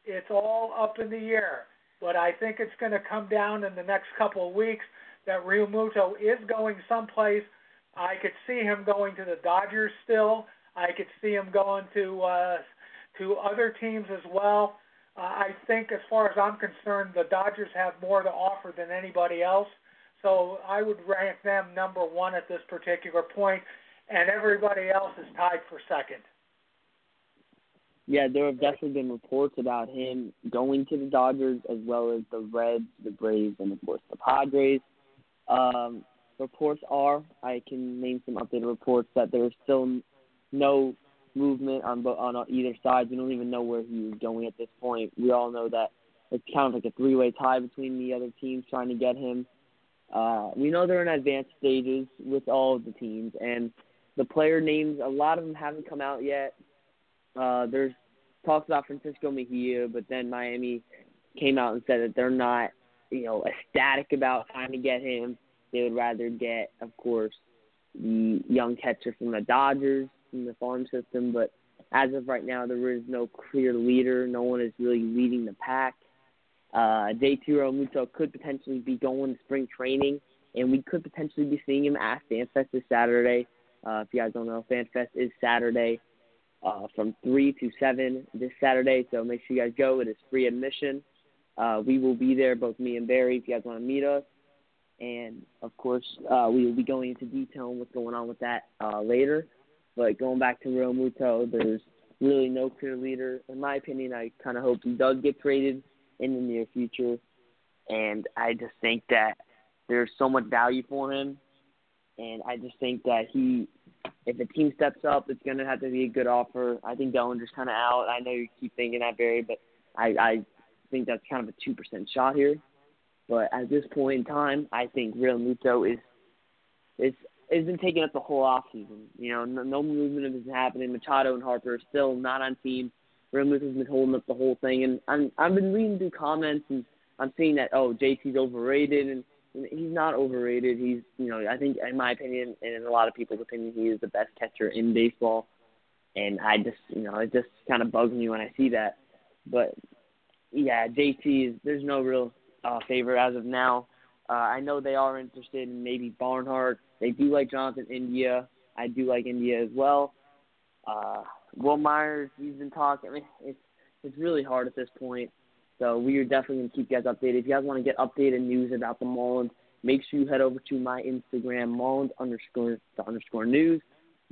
It's all up in the air. But I think it's going to come down in the next couple of weeks that Realmuto is going someplace. I could see him going to the Dodgers still. I could see him going to other teams as well. I think, as far as I'm concerned, the Dodgers have more to offer than anybody else. So I would rank them number one at this particular point, and everybody else is tied for second. Yeah, there have definitely been reports about him going to the Dodgers as well as the Reds, the Braves, and, of course, the Padres. Reports are, I can name some updated reports, that there's still no movement on either side. We don't even know where he's going at this point. We all know that it's kind of like a three-way tie between the other teams trying to get him. We know they're in advanced stages with all of the teams, and the player names, a lot of them haven't come out yet. There's talks about Francisco Mejia, but then Miami came out and said that they're not, ecstatic about trying to get him. They would rather get, of course, the young catcher from the Dodgers, from the farm system. But as of right now, there is no clear leader. No one is really leading the pack. JT Realmuto could potentially be going to spring training, and we could potentially be seeing him at FanFest this Saturday. If you guys don't know, FanFest is Saturday. From 3 to 7 this Saturday, so make sure you guys go. It is free admission. We will be there, both me and Barry, if you guys want to meet us. And, of course, we will be going into detail on what's going on with that later. But going back to Realmuto, there's really no clear leader. In my opinion, I kind of hope he does get traded in the near future. And I just think that there's so much value for him. And I just think that if the team steps up, it's going to have to be a good offer. I think Dellinger's kind of out. I know you keep thinking that, Barry, but I think that's kind of a 2% shot here. But at this point in time, I think Realmuto has been taking up the whole offseason. No movement has been happening. Machado and Harper are still not on team. Realmuto's been holding up the whole thing. And I've been reading through comments, and I'm seeing that, oh, JT's overrated, and he's not overrated. He's, I think, in my opinion, and in a lot of people's opinion, he is the best catcher in baseball. And I just, it just kind of bugs me when I see that. But, yeah, JT, there's no real favorite as of now. I know they are interested in maybe Barnhart. They do like Jonathan India. I do like India as well. Will Myers, he's been talking. I mean, it's really hard at this point. So we are definitely going to keep you guys updated. If you guys want to get updated news about the Marlins, make sure you head over to my Instagram, Marlins_news,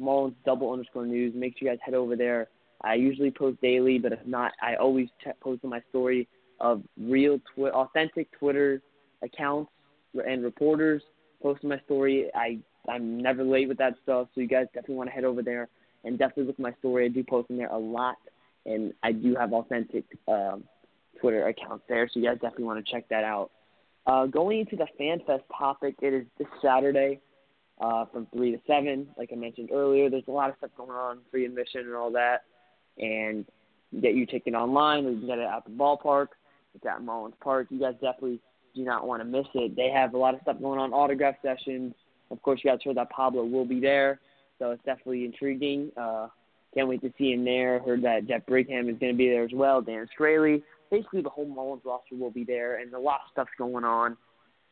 Marlins_news. Make sure you guys head over there. I usually post daily, but if not, I always post on my story of real, authentic Twitter accounts and reporters. Post my story. I'm never late with that stuff, so you guys definitely want to head over there and definitely look at my story. I do post in there a lot, and I do have authentic Twitter account there, so you guys definitely want to check that out. Going into the FanFest topic, it is this Saturday from 3 to 7. Like I mentioned earlier, there's a lot of stuff going on, free admission and all that, and you get your ticket online, or you can get it at the ballpark. It's at Marlins Park. You guys definitely do not want to miss it. They have a lot of stuff going on, autograph sessions. Of course, you guys heard that Pablo will be there, so it's definitely intriguing. Can't wait to see him there. Heard that Jeff Brigham is going to be there as well, Dan Straily. Basically, the whole Marlins roster will be there, and a lot of stuff's going on,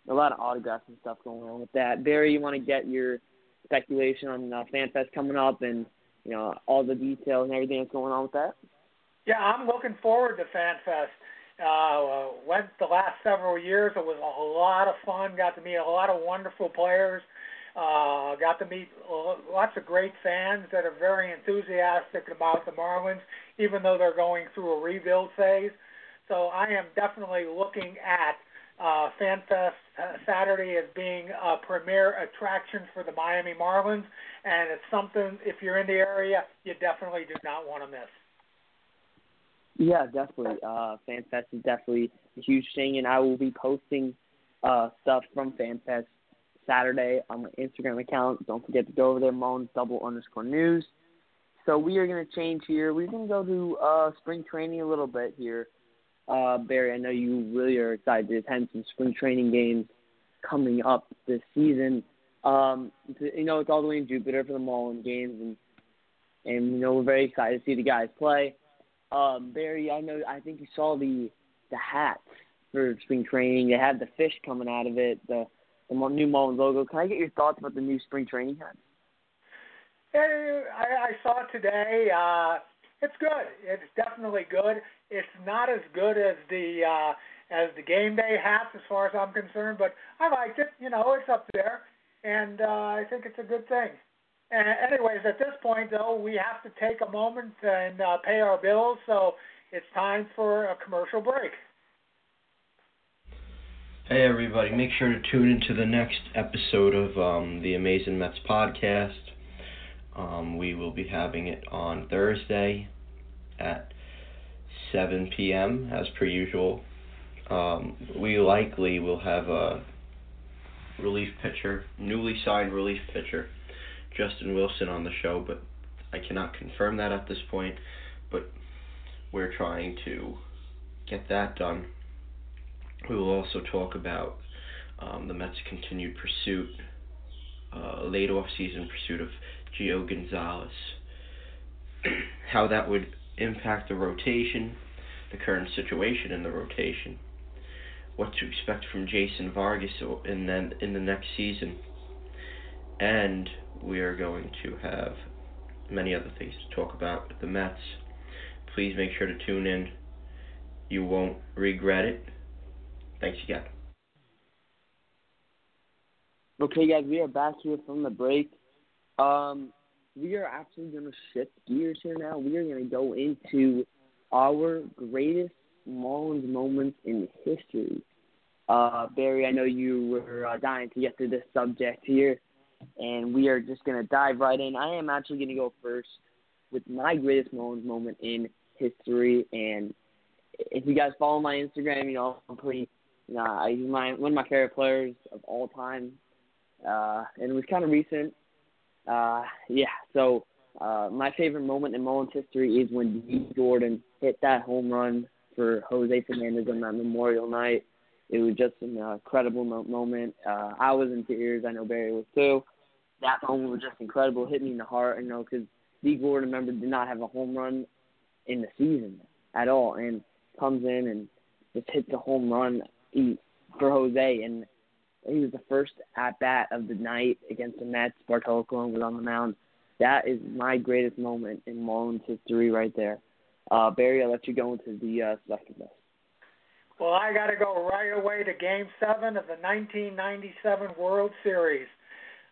a lot of autographs and stuff going on with that. Barry, you want to get your speculation on FanFest coming up and, all the details and everything that's going on with that? Yeah, I'm looking forward to FanFest. Went the last several years. It was a lot of fun. Got to meet a lot of wonderful players. Got to meet lots of great fans that are very enthusiastic about the Marlins, even though they're going through a rebuild phase. So I am definitely looking at FanFest Saturday as being a premier attraction for the Miami Marlins, and it's something, if you're in the area, you definitely do not want to miss. Yeah, definitely. FanFest is definitely a huge thing, and I will be posting stuff from FanFest Saturday on my Instagram account. Don't forget to go over there, Marlins_news. So we are going to change here. We're going to go to spring training a little bit here. Barry, I know you really are excited to attend some spring training games coming up this season. You know, it's all the way in Jupiter for the Marlins games, and you know, we're very excited to see the guys play. Barry, I think you saw the hats for spring training. They had the fish coming out of it, the new Marlins logo. Can I get your thoughts about the new spring training hats? Hey, I saw it today. It's good. It's definitely good. It's not as good as the game day hats, as far as I'm concerned, but I liked it. You know, it's up there, and I think it's a good thing. And anyways, at this point, though, we have to take a moment and pay our bills, so it's time for a commercial break. Hey, everybody. Make sure to tune into the next episode of the Amazing Mets podcast. We will be having it on Thursday at 7 p.m. as per usual. We likely will have a newly signed relief pitcher, Justin Wilson, on the show, but I cannot confirm that at this point. But we're trying to get that done. We will also talk about the Mets' continued pursuit, late off-season pursuit of Gio Gonzalez, how that would impact the rotation, the current situation in the rotation, what to expect from Jason Vargas and then in the next season, and we are going to have many other things to talk about with the Mets. Please make sure to tune in. You won't regret it. Thanks again. Okay, guys, we are back here from the break. We are actually going to shift gears here now. We are going to go into our greatest Marlins moments in history. Barry, I know you were dying to get to this subject here, and we are just going to dive right in. I am actually going to go first with my greatest Marlins moment in history. And if you guys follow my Instagram, you know, I'm pretty, you know, one of my favorite players of all time. And it was kind of recent. My favorite moment in Marlins history is when Dee Gordon hit that home run for Jose Fernandez on that Memorial night. It was just an incredible moment. I was in tears. I know Barry was too. That moment was just incredible. Hit me in the heart, you know, because Dee Gordon, remember, did not have a home run in the season at all, and comes in and just hits a home run for Jose, and he was the first at-bat of the night against the Mets. Bartolo Colon was on the mound. That is my greatest moment in Marlins history right there. Barry, I'll let you go into the second list. Well, I got to go right away to Game 7 of the 1997 World Series.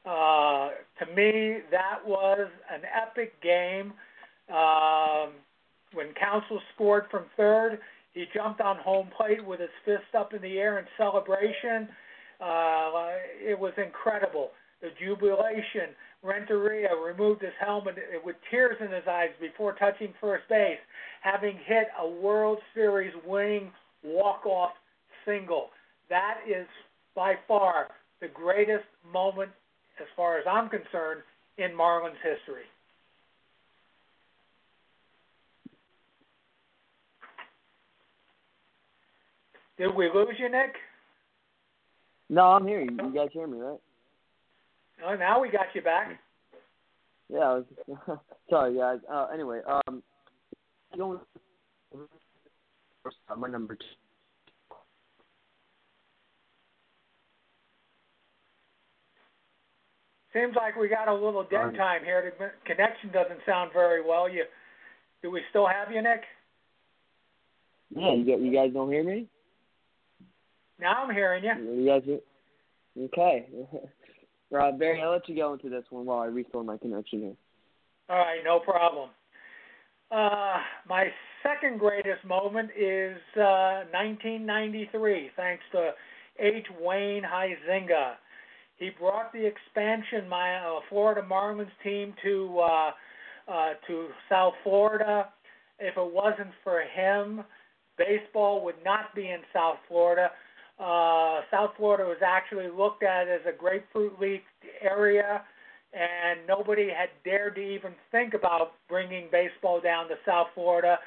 To me, that was an epic game. When Counsell scored from third, he jumped on home plate with his fist up in the air in celebration. It was incredible. The jubilation. Renteria removed his helmet with tears in his eyes before touching first base, having hit a World Series winning walk-off single. That is by far the greatest moment, as far as I'm concerned, in Marlins history. Did we lose you, Nick? No, I'm here. You guys hear me, right? Oh, now we got you back. Yeah, I was just, sorry, guys. Anyway, my number two. Seems like we got a little dead time here. The connection doesn't sound very well. Do we still have you, Nick? Yeah, you guys don't hear me? Now I'm hearing you. You guys, okay. Barry, I'll let you go into this one while I restore my connection here. All right, no problem. My second greatest moment is 1993, thanks to H. Wayne Huizenga. He brought the expansion Florida Marlins team to South Florida. If it wasn't for him, baseball would not be in South Florida. South Florida was actually looked at as a grapefruit league area, and nobody had dared to even think about bringing baseball down to South Florida.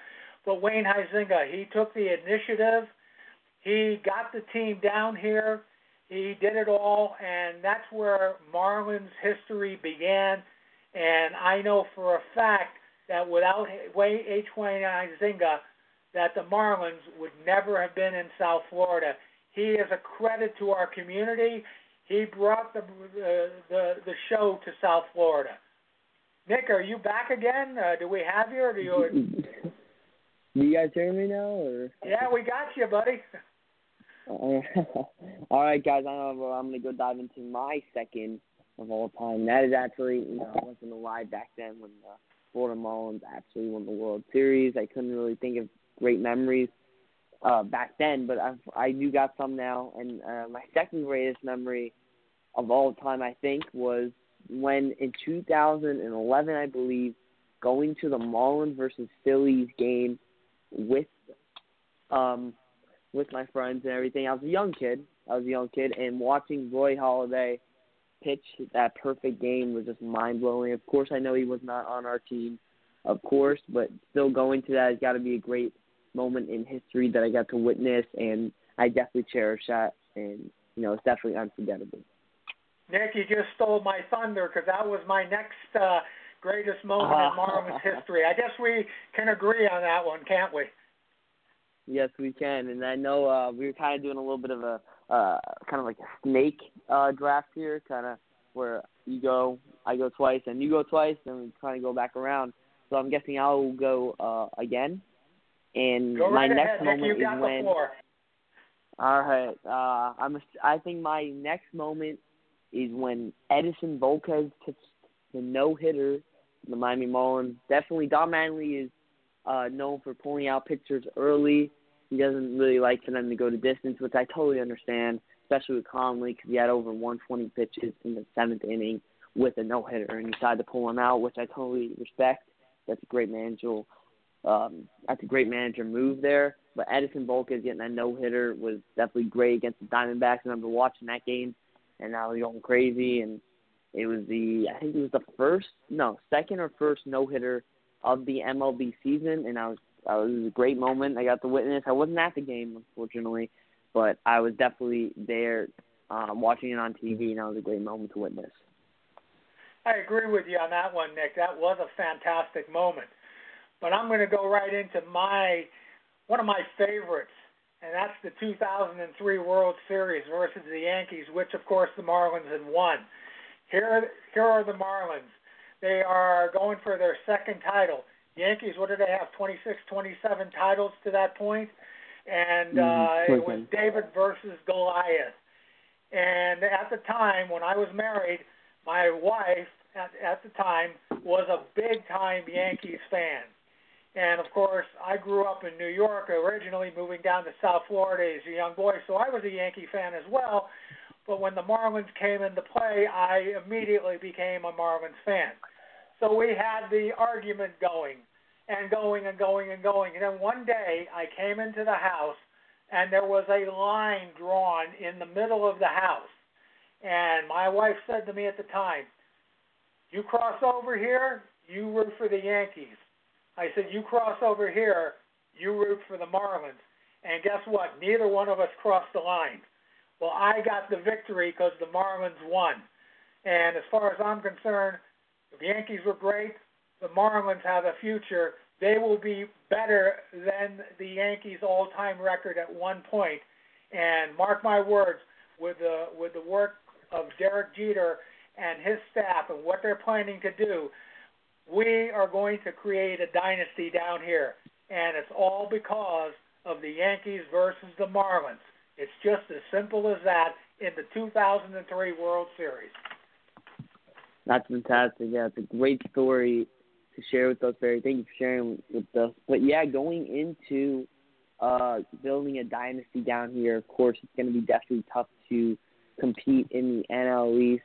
But Wayne Huizenga, he took the initiative. He got the team down here. He did it all, and that's where Marlins history began. And I know for a fact that without H. Wayne Huizenga, that the Marlins would never have been in South Florida. He is a credit to our community. He brought the show to South Florida. Nick, are you back again? Do we have you? Or do you? Do you guys hear me now? Or? Yeah, we got you, buddy. All right, guys. I'm going to go dive into my second of all time. That is actually, I wasn't alive back then when the Florida Marlins actually won the World Series. I couldn't really think of great memories back then, but I do got some now. And my second greatest memory of all time, I think, was when in 2011, I believe, going to the Marlins versus Phillies game with my friends and everything. I was a young kid, and watching Roy Halladay pitch that perfect game was just mind-blowing. Of course, I know he was not on our team, of course, but still going to that has got to be a great moment in history that I got to witness, and I definitely cherish that, and it's definitely unforgettable. Nick, you just stole my thunder, because that was my next greatest moment in Marlins history. I guess we can agree on that one, can't we? Yes, we can. And I know we were kind of doing a little bit of a kind of like a snake draft here, kind of where I go twice, and you go twice, and we kind of go back around. So I'm guessing I'll go again. And go right my ahead, next Nick, moment you got is the when. Floor. All right, I think my next moment is when Edison Volquez pitched the no-hitter, the Miami Marlins. Definitely, Don Mattingly is known for pulling out pitchers early. He doesn't really like for them to go to distance, which I totally understand, especially with Conley, because he had over 120 pitches in the seventh inning with a no-hitter, and he decided to pull him out, which I totally respect. That's a great manager. That's a great manager move there. But Edison Volquez getting that no-hitter was definitely great against the Diamondbacks. I remember watching that game, and I was going crazy. And it was second or first no-hitter of the MLB season, and it was a great moment I got to witness. I wasn't at the game, unfortunately, but I was definitely there watching it on TV, and that was a great moment to witness. I agree with you on that one, Nick. That was a fantastic moment. But I'm going to go right into one of my favorites, and that's the 2003 World Series versus the Yankees, which, of course, the Marlins had won. Here are the Marlins. They are going for their second title. Yankees, what did they have, 26, 27 titles to that point? And it was David versus Goliath. And at the time, when I was married, my wife at the time was a big-time Yankees fan. And, of course, I grew up in New York, originally moving down to South Florida as a young boy, so I was a Yankee fan as well. But when the Marlins came into play, I immediately became a Marlins fan. So we had the argument going. And then one day I came into the house, and there was a line drawn in the middle of the house. And my wife said to me at the time, "You cross over here, you root for the Yankees." I said, "You cross over here, you root for the Marlins." And guess what? Neither one of us crossed the line. Well, I got the victory because the Marlins won. And as far as I'm concerned, the Yankees were great. The Marlins have a future. They will be better than the Yankees' all-time record at one point. And mark my words, with the work of Derek Jeter and his staff and what they're planning to do, we are going to create a dynasty down here. And it's all because of the Yankees versus the Marlins. It's just as simple as that in the 2003 World Series. That's fantastic. Yeah, it's a great story to share with us, Barry. Thank you for sharing with us. But, yeah, going into building a dynasty down here, of course, it's going to be definitely tough to compete in the NL East.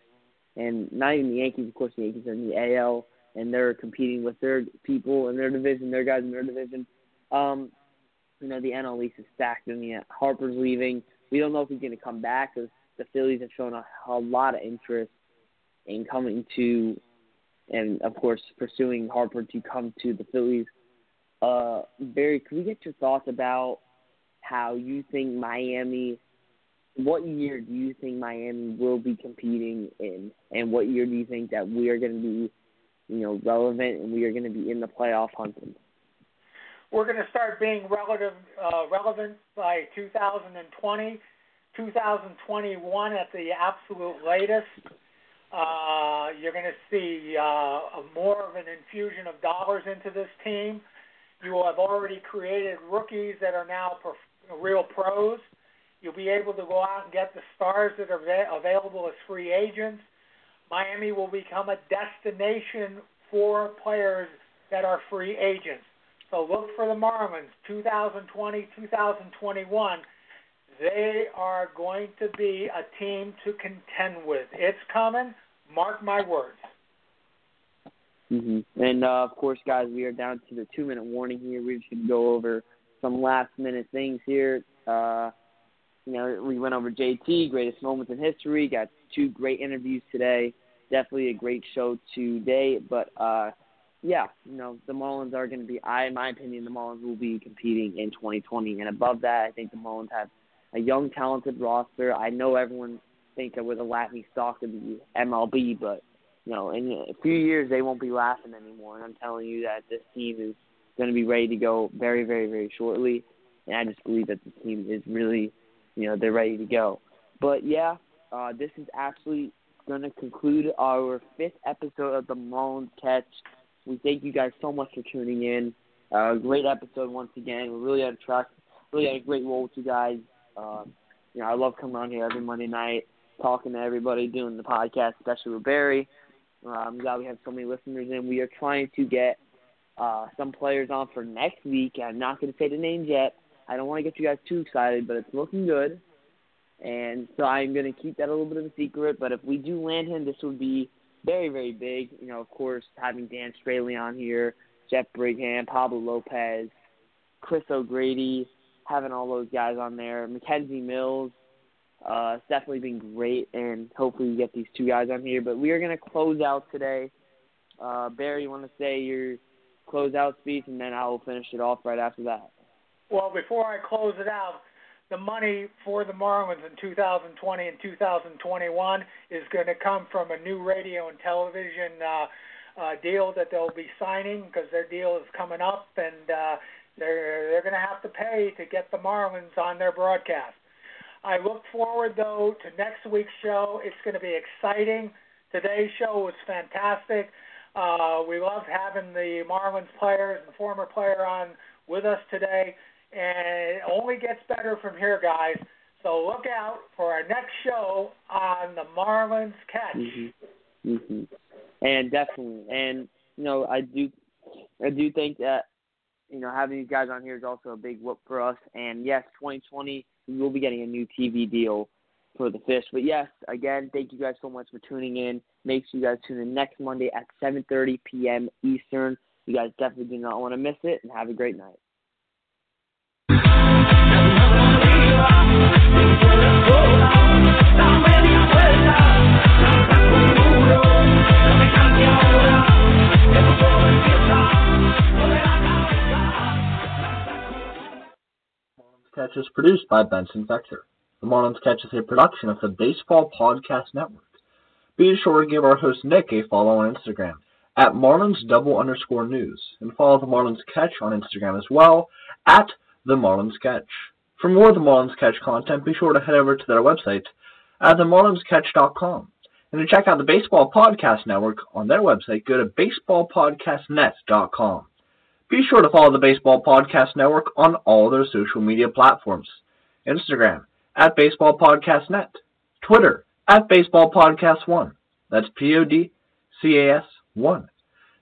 And not even the Yankees, of course, the Yankees are in the AL, and they're competing with their people in their division, their guys in their division. You know, the NL East is stacked. I mean, Harper's leaving. We don't know if he's going to come back because the Phillies have shown a lot of interest in coming to and, of course, pursuing Harper to come to the Phillies. Barry, can we get your thoughts about how you think Miami – what year do you think Miami will be competing in, and what year do you think that we are going to be, you know, relevant and we are going to be in the playoff hunting? We're going to start being relevant by 2020, 2021 at the absolute latest. You're going to see more of an infusion of dollars into this team. You will have already created rookies that are now real pros. You'll be able to go out and get the stars that are available as free agents. Miami will become a destination for players that are free agents. So look for the Marlins, 2020, 2021. They are going to be a team to contend with. It's coming. Mark my words. Mm-hmm. And, of course, guys, we are down to the 2-minute warning here. We should go over some last-minute things here. You know, we went over JT, greatest moments in history. Got two great interviews today. Definitely a great show today. But, yeah, you know, the Marlins are going to be, in my opinion, the Marlins will be competing in 2020. And above that, I think the Marlins have a young, talented roster. I know everyone thinks that we're the laughing stock of the MLB, but, you know, in a few years they won't be laughing anymore. And I'm telling you that this team is going to be ready to go very, very, very shortly. And I just believe that the team is really, you know, they're ready to go. But, yeah, this is actually going to conclude our fifth episode of the Marlins Catch. We thank you guys so much for tuning in. Great episode once again. We're really on track. Really had a great role with you guys. You know, I love coming on here every Monday night, talking to everybody, doing the podcast, especially with Barry. I'm glad we have so many listeners in. We are trying to get some players on for next week. I'm not going to say the names yet. I don't want to get you guys too excited, but it's looking good. And so I'm going to keep that a little bit of a secret. But if we do land him, this would be very, very big. You know, of course, having Dan Straily on here, Jeff Brigham, Pablo Lopez, Chris O'Grady, having all those guys on there. Mackenzie Mills, it's definitely been great, and hopefully we get these two guys on here. But we are going to close out today. Barry, you want to say your closeout speech, and then I will finish it off right after that. Well, before I close it out, the money for the Marlins in 2020 and 2021 is going to come from a new radio and television deal that they'll be signing because their deal is coming up, and they're going to have to pay to get the Marlins on their broadcast. I look forward, though, to next week's show. It's going to be exciting. Today's show was fantastic. We loved having the Marlins players and former player on with us today. And it only gets better from here, guys. So look out for our next show on the Marlins Catch. Mm-hmm. Mm-hmm. And definitely. And, you know, I do think that, you know, having these guys on here is also a big whoop for us. And, yes, 2020, we will be getting a new TV deal for the Fish. But, yes, again, thank you guys so much for tuning in. Make sure you guys tune in next Monday at 7:30 p.m. Eastern. You guys definitely do not want to miss it, and have a great night. Marlins Catch is produced by Benson Vector. The Marlins Catch is a production of the Baseball Podcast Network. Be sure to give our host Nick a follow on Instagram at Marlins_news and follow the Marlins Catch on Instagram as well at the Marlins Catch. For more of the Marlins Catch content, be sure to head over to their website at themarlinscatch.com. And to check out the Baseball Podcast Network on their website, go to baseballpodcastnet.com. Be sure to follow the Baseball Podcast Network on all their social media platforms. Instagram, at BaseballPodcastNet. Twitter, at BaseballPodcast1. That's POD CAS1,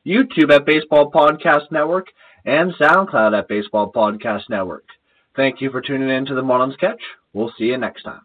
YouTube at Baseball Podcast Network, and SoundCloud at Baseball Podcast Network. Thank you for tuning in to The Marlins Catch. We'll see you next time.